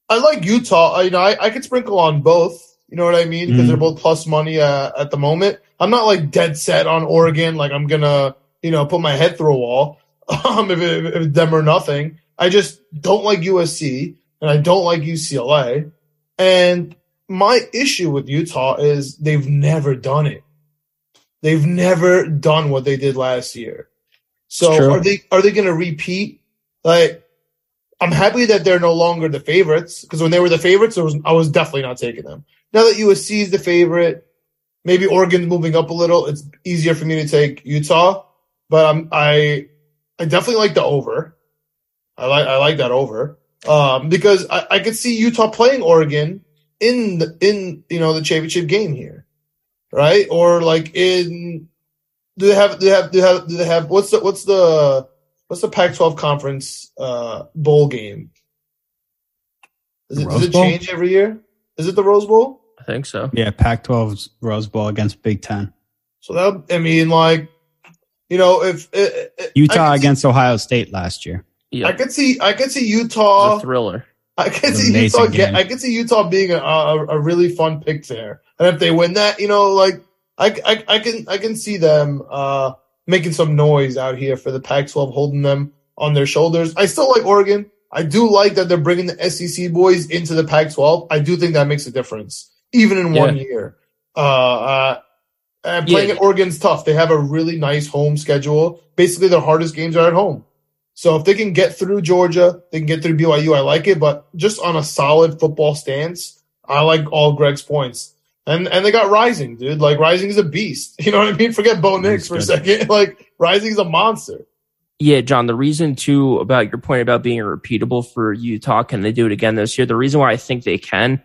I like Utah. You know, I could sprinkle on both. You know what I mean? Because they're both plus money at the moment. I'm not like dead set on Oregon. Like, I'm gonna, you know, put my head through a wall if them or nothing. I just don't like USC and I don't like UCLA. And my issue with Utah is they've never done it. They've never done what they did last year. So are they going to repeat? Like, I'm happy that they're no longer the favorites, because when they were the favorites, I was definitely not taking them. Now that USC is the favorite, maybe Oregon's moving up a little. It's easier for me to take Utah, but I definitely like the over. I like that over, because I could see Utah playing Oregon in you know, the championship game here, right? Or like in do they have what's the Pac-12 conference bowl game? Does it change every year? Is it the Rose Bowl? I think so. Yeah, Pac-12's Rose Bowl against Big Ten. So that, I mean, like, you know, if Utah against Ohio State last year. Yeah. I could see Utah. It's a thriller. I could see Utah being a really fun pick there, and if they win that, you know, like I can see them making some noise out here for the Pac-12, holding them on their shoulders. I still like Oregon. I do like that they're bringing the SEC boys into the Pac-12. I do think that makes a difference, even in 1 year. And playing at Oregon's tough. They have a really nice home schedule. Basically, their hardest games are at home. So if they can get through Georgia, they can get through BYU, I like it. But just on a solid football stance, I like all Greg's points. And they got Rising, dude. Like, Rising is a beast. You know what I mean? Forget Bo Nix for a second. Like, Rising is a monster. Yeah, John, the reason, too, about your point about being repeatable for Utah, can they do it again this year? The reason why I think they can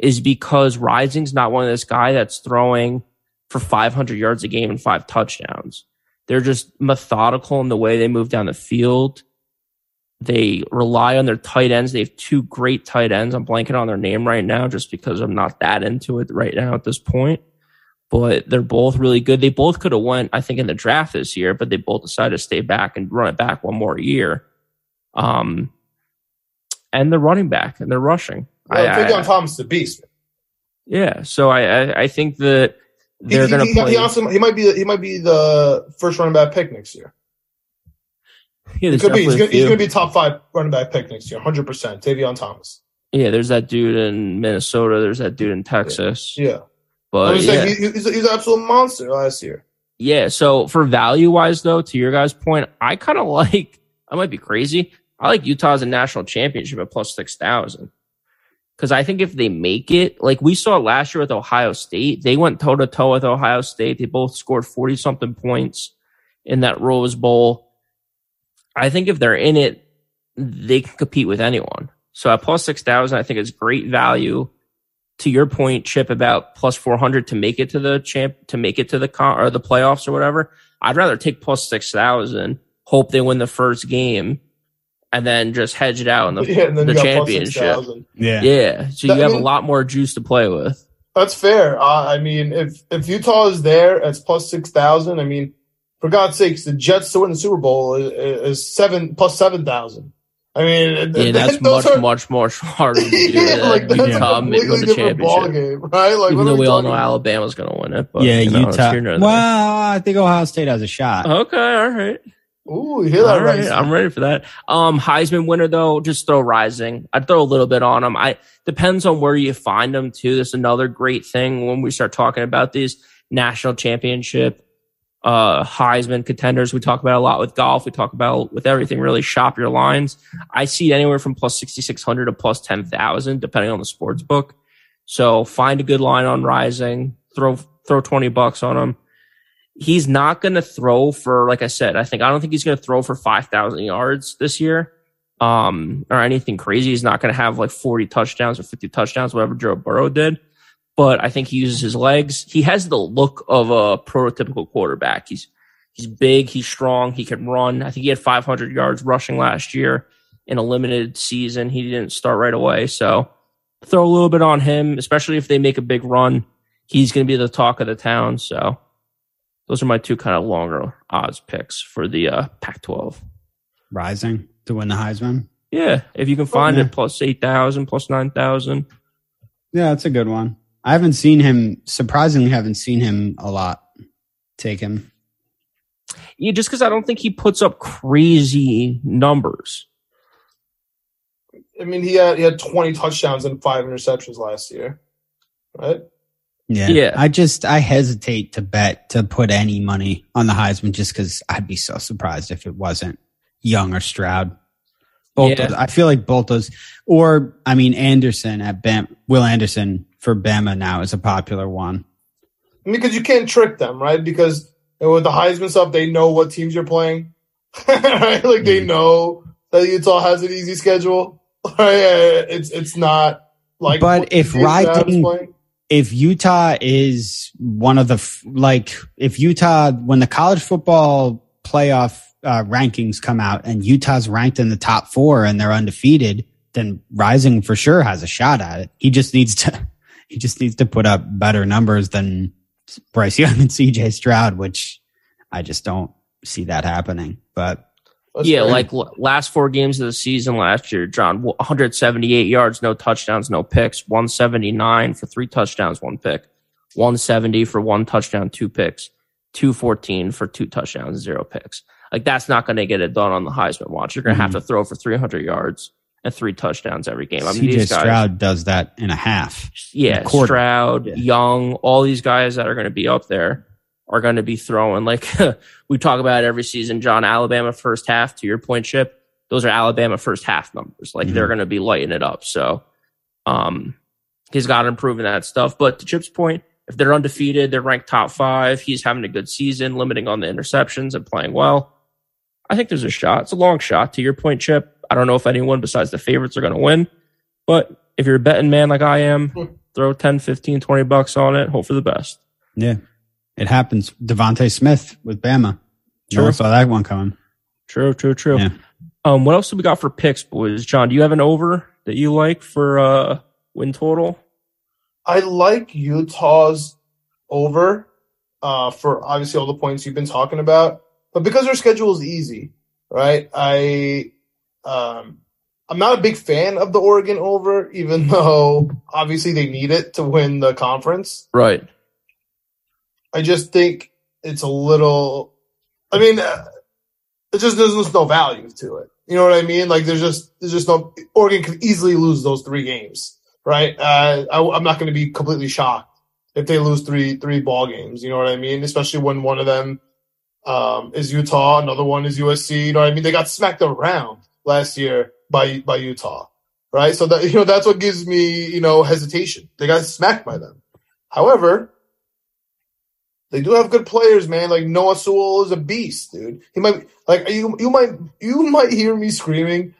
is because Rising's not one of this guy that's throwing for 500 yards a game and 5 touchdowns. They're just methodical in the way they move down the field. They rely on their tight ends. They have 2 great tight ends. I'm blanking on their name right now just because I'm not that into it right now at this point. But they're both really good. They both could have went, I think, in the draft this year, but they both decided to stay back and run it back one more year. And they're running back, and they're rushing. Well, I think on Thomas the Beast. Yeah, so I think that... They're going to play. He might be the first running back pick next year. Yeah, he could be. He's going to be top 5 running back pick next year, 100%. Tavion Thomas. Yeah, there's that dude in Minnesota. There's that dude in Texas. Yeah, but he's an absolute monster last year. Yeah. So for value wise, though, to your guys' point, I kind of like. I might be crazy. I like Utah as a national championship at plus 6,000. Because I think if they make it, like we saw last year with Ohio State, they went toe-to-toe with Ohio State. They both scored 40-something points in that Rose Bowl. I think if they're in it, they can compete with anyone. So at plus 6,000, I think it's great value. to your point, Chip, about plus 400 to make it to the the playoffs or whatever, I'd rather take plus 6,000, hope they win the first game, and then just hedge it out in the championship. Yeah. So you have a lot more juice to play with. That's fair. I mean, if Utah is there as plus 6,000, I mean, for God's sakes, the Jets to win the Super Bowl is plus 7,000. I mean, yeah, that's much harder to do than Utah with the championship. Right? Like, even though we all know Alabama's going to win it. But, yeah, Utah. I think Ohio State has a shot. Okay, all right. Ooh, you hear that right? I'm ready for that. Heisman winner, though, just throw Rising. I'd throw a little bit on him. Depends on where you find him, too. That's another great thing when we start talking about these national championship Heisman contenders. We talk about a lot with golf. We talk about with everything, really. Shop your lines. I see anywhere from plus 6,600 to plus 10,000, depending on the sports book. So find a good line on Rising. Throw $20 on him. He's not going to throw for, like I said, I don't think he's going to throw for 5,000 yards this year, or anything crazy. He's not going to have like 40 touchdowns or 50 touchdowns, whatever Joe Burrow did. But I think he uses his legs. He has the look of a prototypical quarterback. He's big. He's strong. He can run. I think he had 500 yards rushing last year in a limited season. He didn't start right away. So throw a little bit on him, especially if they make a big run. He's going to be the talk of the town. So those are my two kind of longer odds picks for the Pac-12. Rising to win the Heisman? Yeah, if you can find it, plus 8,000, plus 9,000. Yeah, that's a good one. I haven't seen him a lot. Take him. Yeah, just because I don't think he puts up crazy numbers. I mean, he had 20 touchdowns and 5 interceptions last year, right? Yeah. I hesitate to put any money on the Heisman just because I'd be so surprised if it wasn't Young or Stroud. Both those, I feel like both those, or I mean, Anderson at Bama, Will Anderson for Bama now is a popular one. I mean, because you can't trick them, right? Because with the Heisman stuff, they know what teams you're playing, right? Like they know that Utah has an easy schedule. It's not like. But if Rising. If Utah is one of the, when the college football playoff rankings come out and Utah's ranked in the top 4 and they're undefeated, then Rising for sure has a shot at it. He just needs to put up better numbers than Bryce Young and CJ Stroud, which I just don't see that happening. But last 4 games of the season last year, John, 178 yards, no touchdowns, no picks, 179 for 3 touchdowns, 1 pick, 170 for 1 touchdown, 2 picks, 214 for 2 touchdowns, 0 picks. Like, that's not going to get it done on the Heisman watch. You're going to have to throw for 300 yards and 3 touchdowns every game. I mean, CJ Stroud does that in a half. Yeah, Stroud, Young, all these guys that are going to be up there are going to be throwing, like we talk about every season, John, Alabama first half, to your point, Chip, those are Alabama first half numbers. Like they're going to be lighting it up. So he's got to improve in that stuff. But to Chip's point, if they're undefeated, they're ranked top 5, he's having a good season, limiting on the interceptions and playing well, I think there's a shot. It's a long shot. To your point, Chip, I don't know if anyone besides the favorites are going to win. But if you're a betting man like I am, throw 10, 15, $20 on it. Hope for the best. Yeah. It happens. Devontae Smith with Bama. Sure, saw that one coming. True. Yeah. What else do we got for picks, boys? John, do you have an over that you like for win total? I like Utah's over for obviously all the points you've been talking about, but because their schedule is easy, right? I'm not a big fan of the Oregon over, even though obviously they need it to win the conference, right? I just think it's a little – I mean, there's no value to it. You know what I mean? Like, there's just no – Oregon could easily lose those 3 games, right? I'm not going to be completely shocked if they lose three ball games. You know what I mean? Especially when one of them is Utah, another one is USC. You know what I mean? They got smacked around last year by Utah, right? So, that's what gives me, hesitation. They got smacked by them. However – they do have good players, man. Like Noah Sewell is a beast, dude. He might you might hear me screaming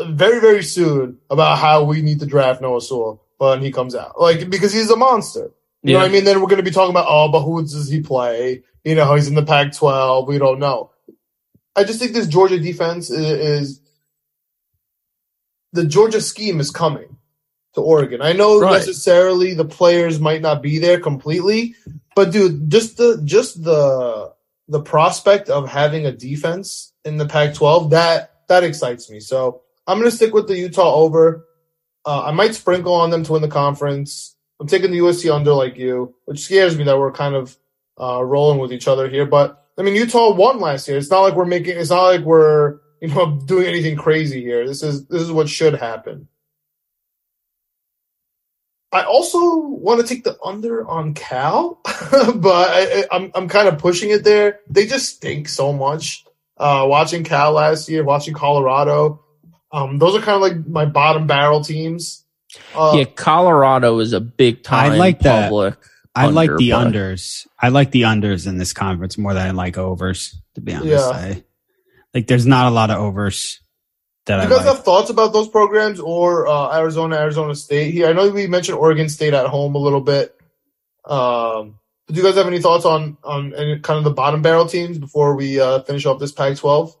very, very soon about how we need to draft Noah Sewell. when he comes out. Like, because he's a monster. You know what I mean? Then we're going to be talking about, oh, but who does he play? You know, he's in the Pac-12. We don't know. I just think this Georgia defense is the Georgia scheme is coming to Oregon. I know necessarily the players might not be there completely, but dude, just the prospect of having a defense in the Pac-12, that excites me. So I'm going to stick with the Utah over. I might sprinkle on them to win the conference. I'm taking the USC under like you, which scares me that we're kind of rolling with each other here. But I mean, Utah won last year. It's not like we're making. It's not like we're doing anything crazy here. This is what should happen. I also want to take the under on Cal, but I'm kind of pushing it there. They just stink so much. Watching Cal last year, watching Colorado, those are kind of like my bottom barrel teams. Colorado is a big time. I like public. I like the unders. I like the unders in this conference more than I like overs. To be honest, there's not a lot of overs. Do you guys have thoughts about those programs or Arizona State here? I know we mentioned Oregon State at home a little bit. Do you guys have any thoughts on any kind of the bottom barrel teams before we finish up this Pac-12?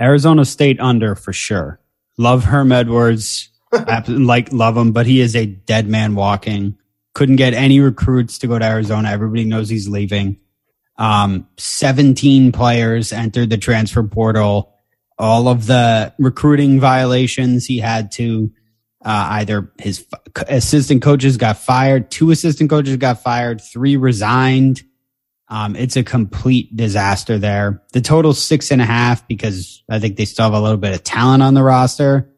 Arizona State under for sure. Love Herm Edwards. Love him, but he is a dead man walking. Couldn't get any recruits to go to Arizona. Everybody knows he's leaving. 17 players entered the transfer portal. All of the recruiting violations he had to either his assistant coaches got fired. 2 assistant coaches got fired. 3 resigned. It's a complete disaster there. The total 6.5 because I think they still have a little bit of talent on the roster.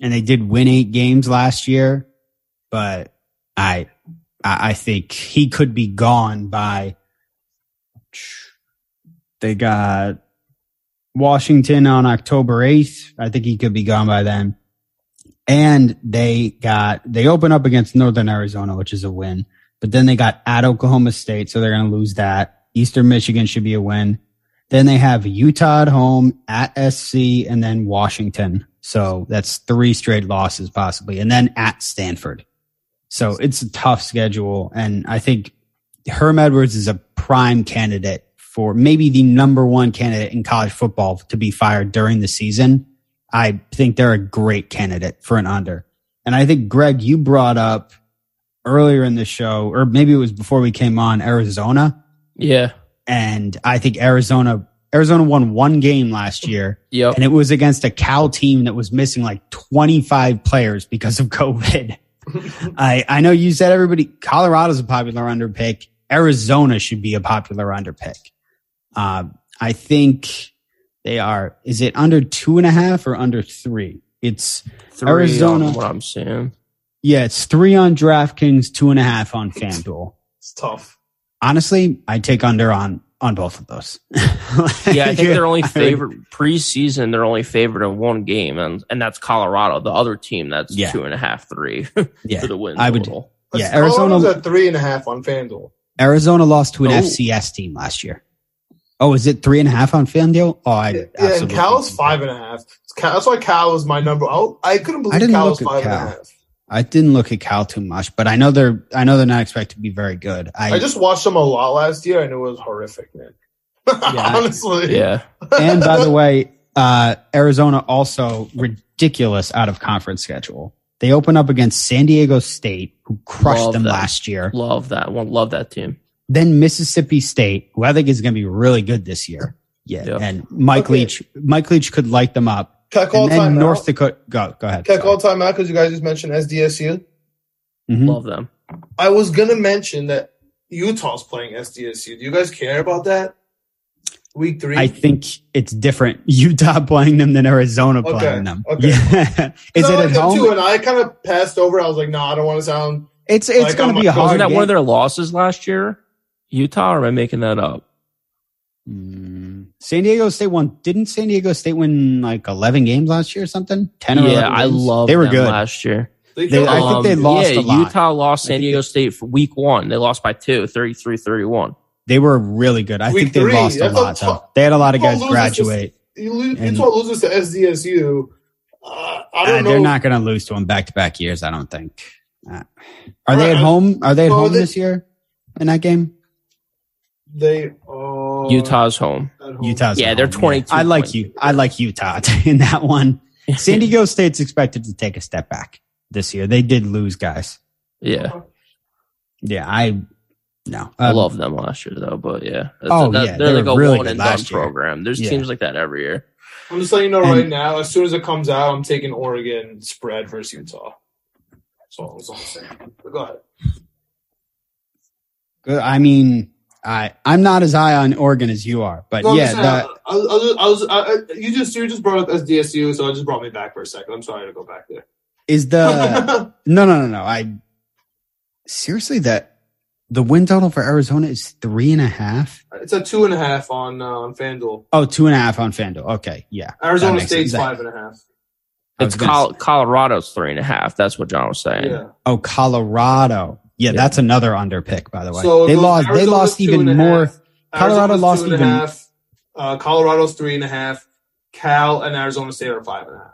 And they did win 8 games last year, but I think he could be gone by. They got Washington on October 8th. I think he could be gone by then. And they open up against Northern Arizona, which is a win. But then they got at Oklahoma State, so they're going to lose that. Eastern Michigan should be a win. Then they have Utah at home, at SC, and then Washington. So that's 3 straight losses possibly. And then at Stanford. So it's a tough schedule. And I think Herm Edwards is a prime candidate for maybe the number 1 candidate in college football to be fired during the season. I think they're a great candidate for an under. And I think, Greg, you brought up earlier in the show, or maybe it was before we came on, Arizona. Yeah. And I think Arizona won 1 game last year, and it was against a Cal team that was missing like 25 players because of COVID. I know you said everybody, Colorado's a popular under pick. Arizona should be a popular under pick. I think they are. Is it under 2.5 or under 3? It's 3 Arizona. What I'm saying. Yeah, it's 3 on DraftKings, 2.5 on FanDuel. It's tough. Honestly, I take under on both of those. I think they're only favored preseason. They're only favored in 1 game, and that's Colorado, the other team that's 2.5, 3 for the win. Total. Arizona's at 3.5 on FanDuel. Arizona lost to an FCS team last year. Oh, is it 3.5 on FanDuel? Oh, and Cal's 5.5. That's why Cal was my number. Oh, I couldn't believe Cal was 5.5. I didn't look at Cal too much, but I know they're not expected to be very good. I just watched them a lot last year, and it was horrific, man. Honestly. Yeah. And by the way, Arizona also ridiculous out of conference schedule. They open up against San Diego State, who crushed them last year. Love that one. Love that team. Then Mississippi State, who I think is going to be really good this year. Yeah. Yep. And Mike Leach could light them up. Can I call time North out? Dakota. Go ahead. Can I call time out because you guys just mentioned SDSU? Mm-hmm. Love them. I was going to mention that Utah's playing SDSU. Do you guys care about that? Week 3? I think it's different. Utah playing them than Arizona playing them. Okay. Yeah. Is it at home? Too, and I kind of passed over. I was like, no, I don't want to sound. It's like going to be a hard. Wasn't that game? One of their losses last year? Utah, or am I making that up? San Diego State won. Didn't San Diego State win like 11 games last year or something? 10 or 11 games? I love them. They were good last year. I think they lost a lot. Utah lost San Diego State for week 1. They lost by 2, 33-31. They were really good. I think they lost a lot, though. They had a lot of guys graduate. Utah loses to SDSU. I don't know. They're not going to lose to them back-to-back years, I don't think. Are they at home? Are they at home this year in that game? They are. Utah's home. Utah's home. They're 22. I like Utah in that one. San Diego State's expected to take a step back this year. They did lose guys. Yeah. Yeah, I love them last year though, but yeah. They're like a really one and done program. There's teams like that every year. I'm just letting you know right now, as soon as it comes out, I'm taking Oregon spread versus Utah. That's all I'm saying. But go ahead. Good. I mean, I'm not as high on Oregon as you are, but no, you just brought up SDSU, so it just brought me back for a second. I'm sorry to go back there. Is the no? Seriously, the win total for Arizona is 3.5. It's a 2.5 on FanDuel. Oh, 2.5 on FanDuel. Okay, yeah. Arizona State's 5.5. It's Colorado's 3.5. That's what John was saying. Yeah. Oh, Colorado. Yeah, that's another under pick, by the way. So they lost even more. Colorado lost even more. Colorado's 3.5. Cal and Arizona State are 5.5.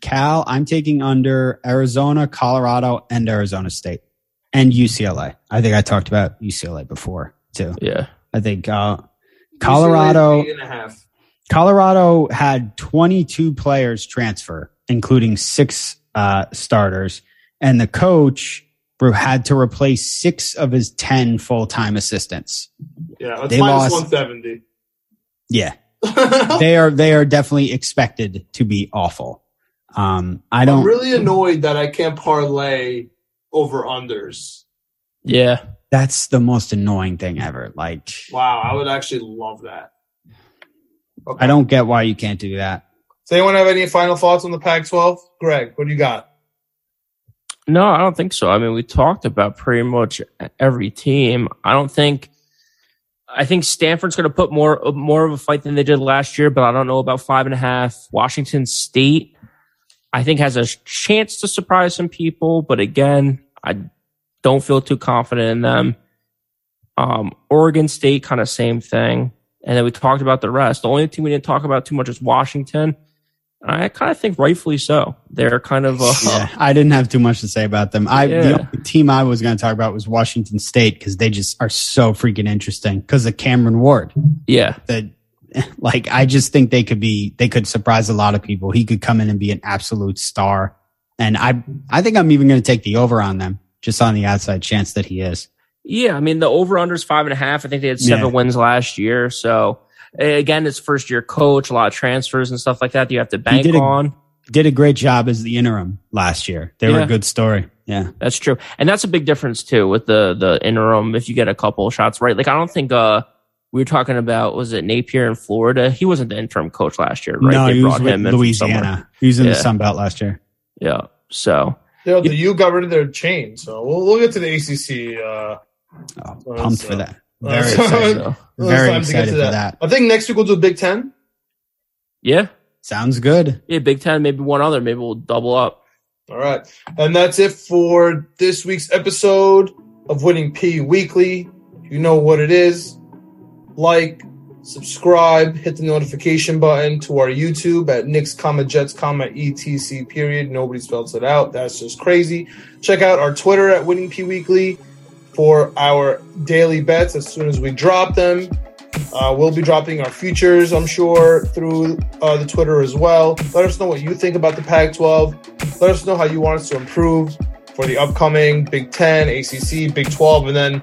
Cal, I'm taking under Arizona, Colorado, and Arizona State. And UCLA. I think I talked about UCLA before, too. Yeah. I think Colorado had 22 players transfer, including 6 starters. And the coach had to replace 6 of his 10 full-time assistants. Yeah, that's minus 170. Yeah. They are definitely expected to be awful. I'm really annoyed that I can't parlay over unders. Yeah. That's the most annoying thing ever. Like, wow, I would actually love that. Okay. I don't get why you can't do that. Does anyone have any final thoughts on the Pac-12? Greg, what do you got? No, I don't think so. I mean, we talked about pretty much every team. I think Stanford's going to put more of a fight than they did last year, but I don't know about 5.5. Washington State, I think, has a chance to surprise some people, but again, I don't feel too confident in them. Oregon State, kind of same thing. And then we talked about the rest. The only team we didn't talk about too much is Washington. I kind of think rightfully so. They're kind of... I didn't have too much to say about them. The only team I was going to talk about was Washington State because they just are so freaking interesting because of Cameron Ward. Yeah. I just think they could surprise a lot of people. He could come in and be an absolute star. And I think I'm even going to take the over on them just on the outside chance that he is. Yeah. I mean, the over under is 5.5. I think they had 7 wins last year. So again, it's first year coach, a lot of transfers and stuff like that you have to bank on. Did a great job as the interim last year. They were a good story. Yeah, that's true. And that's a big difference too with the interim. If you get a couple of shots right, like I don't think, we were talking about, was it Napier in Florida? He wasn't the interim coach last year, right? No, they brought him in Louisiana. He was in the Sun Belt last year. Yeah, so. The U got rid of their chain, so we'll get to the ACC. Pumped for that. Very excited. Very excited for that. I think next week we'll do Big Ten. Yeah. Sounds good. Yeah, Big Ten, maybe one other. Maybe we'll double up. All right. And that's it for this week's episode of Winning P Weekly. You know what it is. Like, subscribe, hit the notification button to our YouTube at Knicks, Jets, ETC. Period. Nobody spells it out. That's just crazy. Check out our Twitter at Winning P Weekly for our daily bets as soon as we drop them. We'll be dropping our futures, I'm sure, through the Twitter as well. Let us know what you think about the Pac-12. Let us know how you want us to improve for the upcoming Big Ten, ACC, Big 12, and then.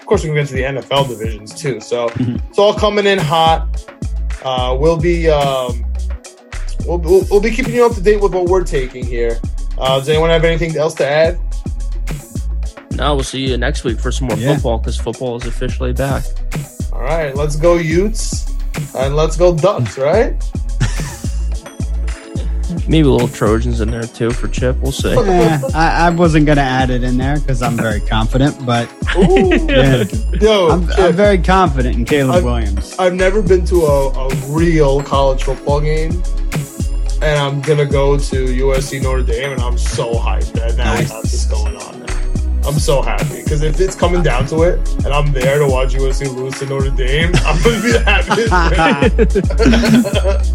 Of course, we can get to the NFL divisions too. So it's all coming in hot. We'll be keeping you up to date with what we're taking here. Does anyone have anything else to add? No, we'll see you next week for some more football because football is officially back. All right, let's go Utes and let's go Ducks, right? Maybe a little Trojans in there too for Chip. We'll see. Yeah, I wasn't going to add it in there because I'm very confident, but I'm very confident in Caleb Williams. I've never been to a real college football game, and I'm going to go to USC Notre Dame, and I'm so hyped that now we have this going on now. I'm so happy because if it's coming down to it and I'm there to watch USC lose to Notre Dame, I'm going to be the happiest.